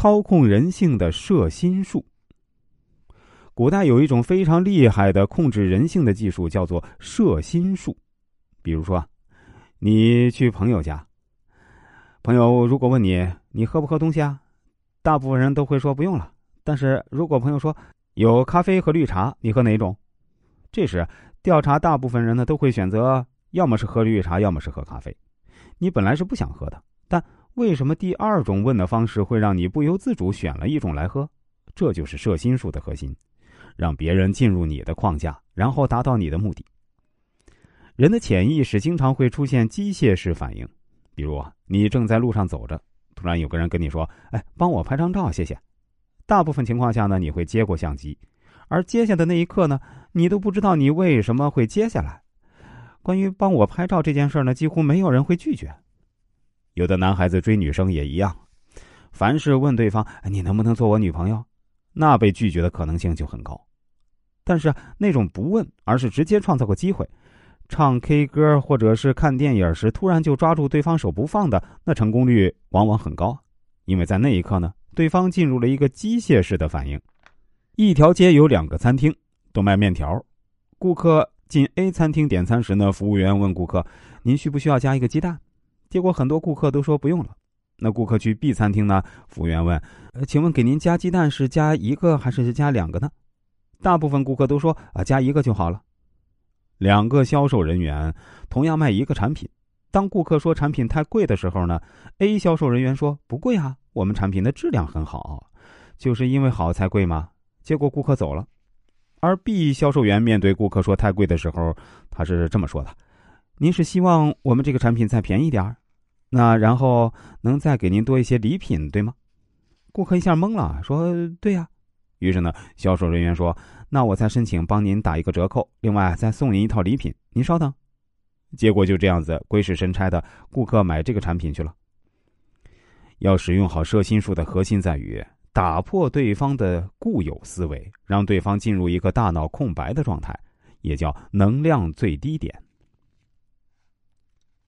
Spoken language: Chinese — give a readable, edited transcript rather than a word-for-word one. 操控人性的摄心术。古代有一种非常厉害的控制人性的技术，叫做摄心术。比如说，你去朋友家，朋友如果问你，你喝不喝东西啊？大部分人都会说不用了。但是如果朋友说有咖啡和绿茶，你喝哪种？这时调查大部分人呢都会选择要么是喝绿茶，要么是喝咖啡。你本来是不想喝的，但为什么第二种问的方式会让你不由自主选了一种来喝？这就是摄心术的核心，让别人进入你的框架，然后达到你的目的。人的潜意识经常会出现机械式反应，比如你正在路上走着，突然有个人跟你说，帮我拍张照谢谢。大部分情况下呢，你会接过相机，而接下的那一刻呢，你都不知道你为什么会接下来。关于帮我拍照这件事呢，几乎没有人会拒绝。有的男孩子追女生也一样，凡是问对方你能不能做我女朋友，那被拒绝的可能性就很高。但是那种不问，而是直接创造个机会，唱 K 歌或者是看电影时突然就抓住对方手不放的，那成功率往往很高。因为在那一刻呢，对方进入了一个机械式的反应。一条街有两个餐厅都卖面条，顾客进 A 餐厅点餐时呢，服务员问顾客，您需不需要加一个鸡蛋？结果很多顾客都说不用了。那顾客去 B 餐厅呢，服务员问，请问给您加鸡蛋是加一个还是加两个呢？大部分顾客都说加一个就好了。两个销售人员同样卖一个产品，当顾客说产品太贵的时候呢， A 销售人员说不贵啊，我们产品的质量很好，就是因为好才贵嘛。结果顾客走了。而 B 销售员面对顾客说太贵的时候，他是这么说的，您是希望我们这个产品再便宜点儿，那然后能再给您多一些礼品对吗？顾客一下懵了，说对呀。于是呢，销售人员说，那我再申请帮您打一个折扣，另外再送您一套礼品，您稍等。结果就这样子鬼使神差的，顾客买这个产品去了。要使用好摄心术的核心在于打破对方的固有思维，让对方进入一个大脑空白的状态，也叫能量最低点。